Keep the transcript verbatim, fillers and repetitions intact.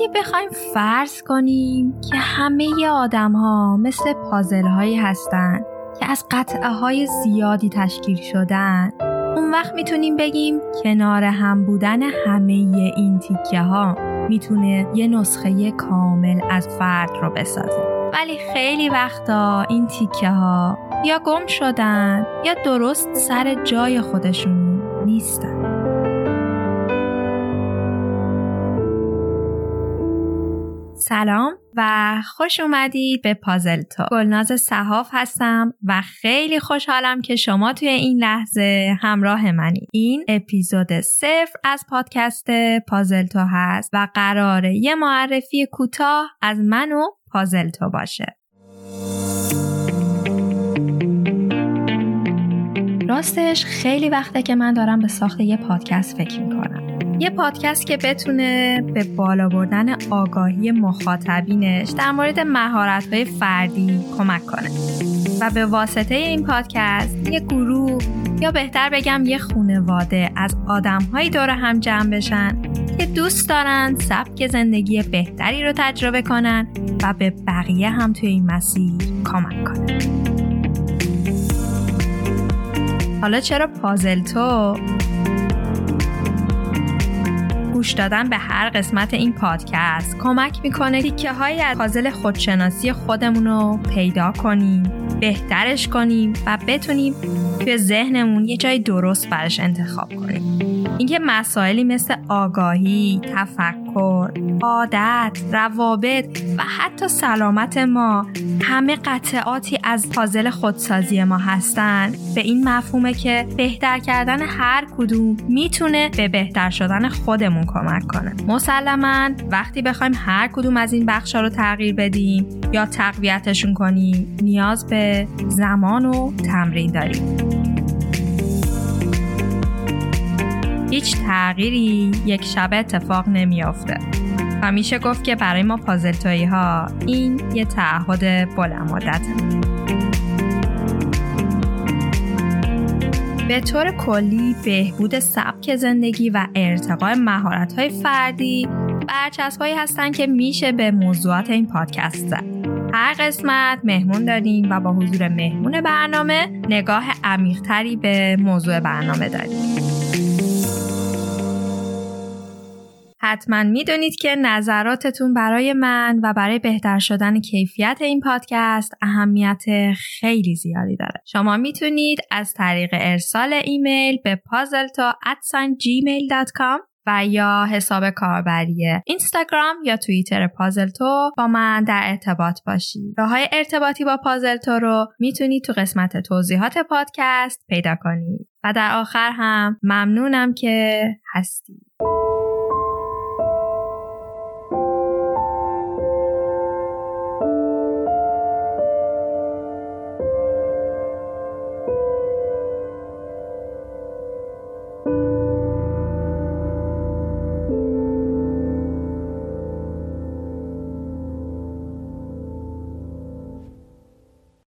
اگه بخوایم فرض کنیم که همه آدم ها مثل پازل هایی هستن که از قطعه های زیادی تشکیل شدن، اون وقت میتونیم بگیم کنار هم بودن همه این تیکه ها میتونه یه نسخه کامل از فرد رو بسازه. ولی خیلی وقتا این تیکه ها یا گم شدن یا درست سر جای خودشون نیستن. سلام و خوش اومدید به پازل تا. گلناز صحاف هستم و خیلی خوشحالم که شما توی این لحظه همراه منید. این اپیزود صفر از پادکست پازل تا هست و قراره یه معرفی کوتاه از من و پازل تا باشه. راستش خیلی وقته که من دارم به ساخت یه پادکست فکر میکنم، یه پادکست که بتونه به بالا بردن آگاهی مخاطبینش در مورد مهارت‌های فردی کمک کنه و به واسطه این پادکست یه گروه یا بهتر بگم یه خانواده از آدم‌های دور هم جمع بشن که دوست دارن سبک زندگی بهتری رو تجربه کنن و به بقیه هم توی این مسیر کمک کنن. حالا چرا پازل تو؟ گوش دادن به هر قسمت این پادکست کمک میکنه تیکه های از پازل خودشناسی خودمون رو پیدا کنیم، بهترش کنیم و بتونیم توی ذهنمون یه جای درست برش انتخاب کنیم. اینکه مسائلی مثل آگاهی، تفکر، عادت، روابط و حتی سلامت ما همه قطعاتی از پازل خودسازی ما هستن، به این مفهومه که بهتر کردن هر کدوم میتونه به بهتر شدن خودمون کمک کنه. مسلماً وقتی بخوایم هر کدوم از این بخشا رو تغییر بدیم یا تقویتشون کنیم نیاز به زمان و تمرین داریم. هیچ تغییری یک شبه اتفاق نمیافته و میشه گفت که برای ما پازلتایی ها این یه تعهد بلند مدته. به طور کلی بهبود سبک زندگی و ارتقاء مهارت‌های فردی برچسب‌هایی هستن که میشه به موضوعات این پادکست زد. هر قسمت مهمون داریم و با حضور مهمون برنامه نگاه عمیق‌تری به موضوع برنامه داریم. حتما میدونید که نظراتتون برای من و برای بهتر شدن کیفیت این پادکست اهمیت خیلی زیادی داره. شما میتونید از طریق ارسال ایمیل به puzzleto at gmail dot com و یا حساب کاربری اینستاگرام یا توییتر پازلتو با من در ارتباط باشید. راه‌های ارتباطی با پازلتو رو میتونید تو قسمت توضیحات پادکست پیدا کنید. و در آخر هم ممنونم که هستید.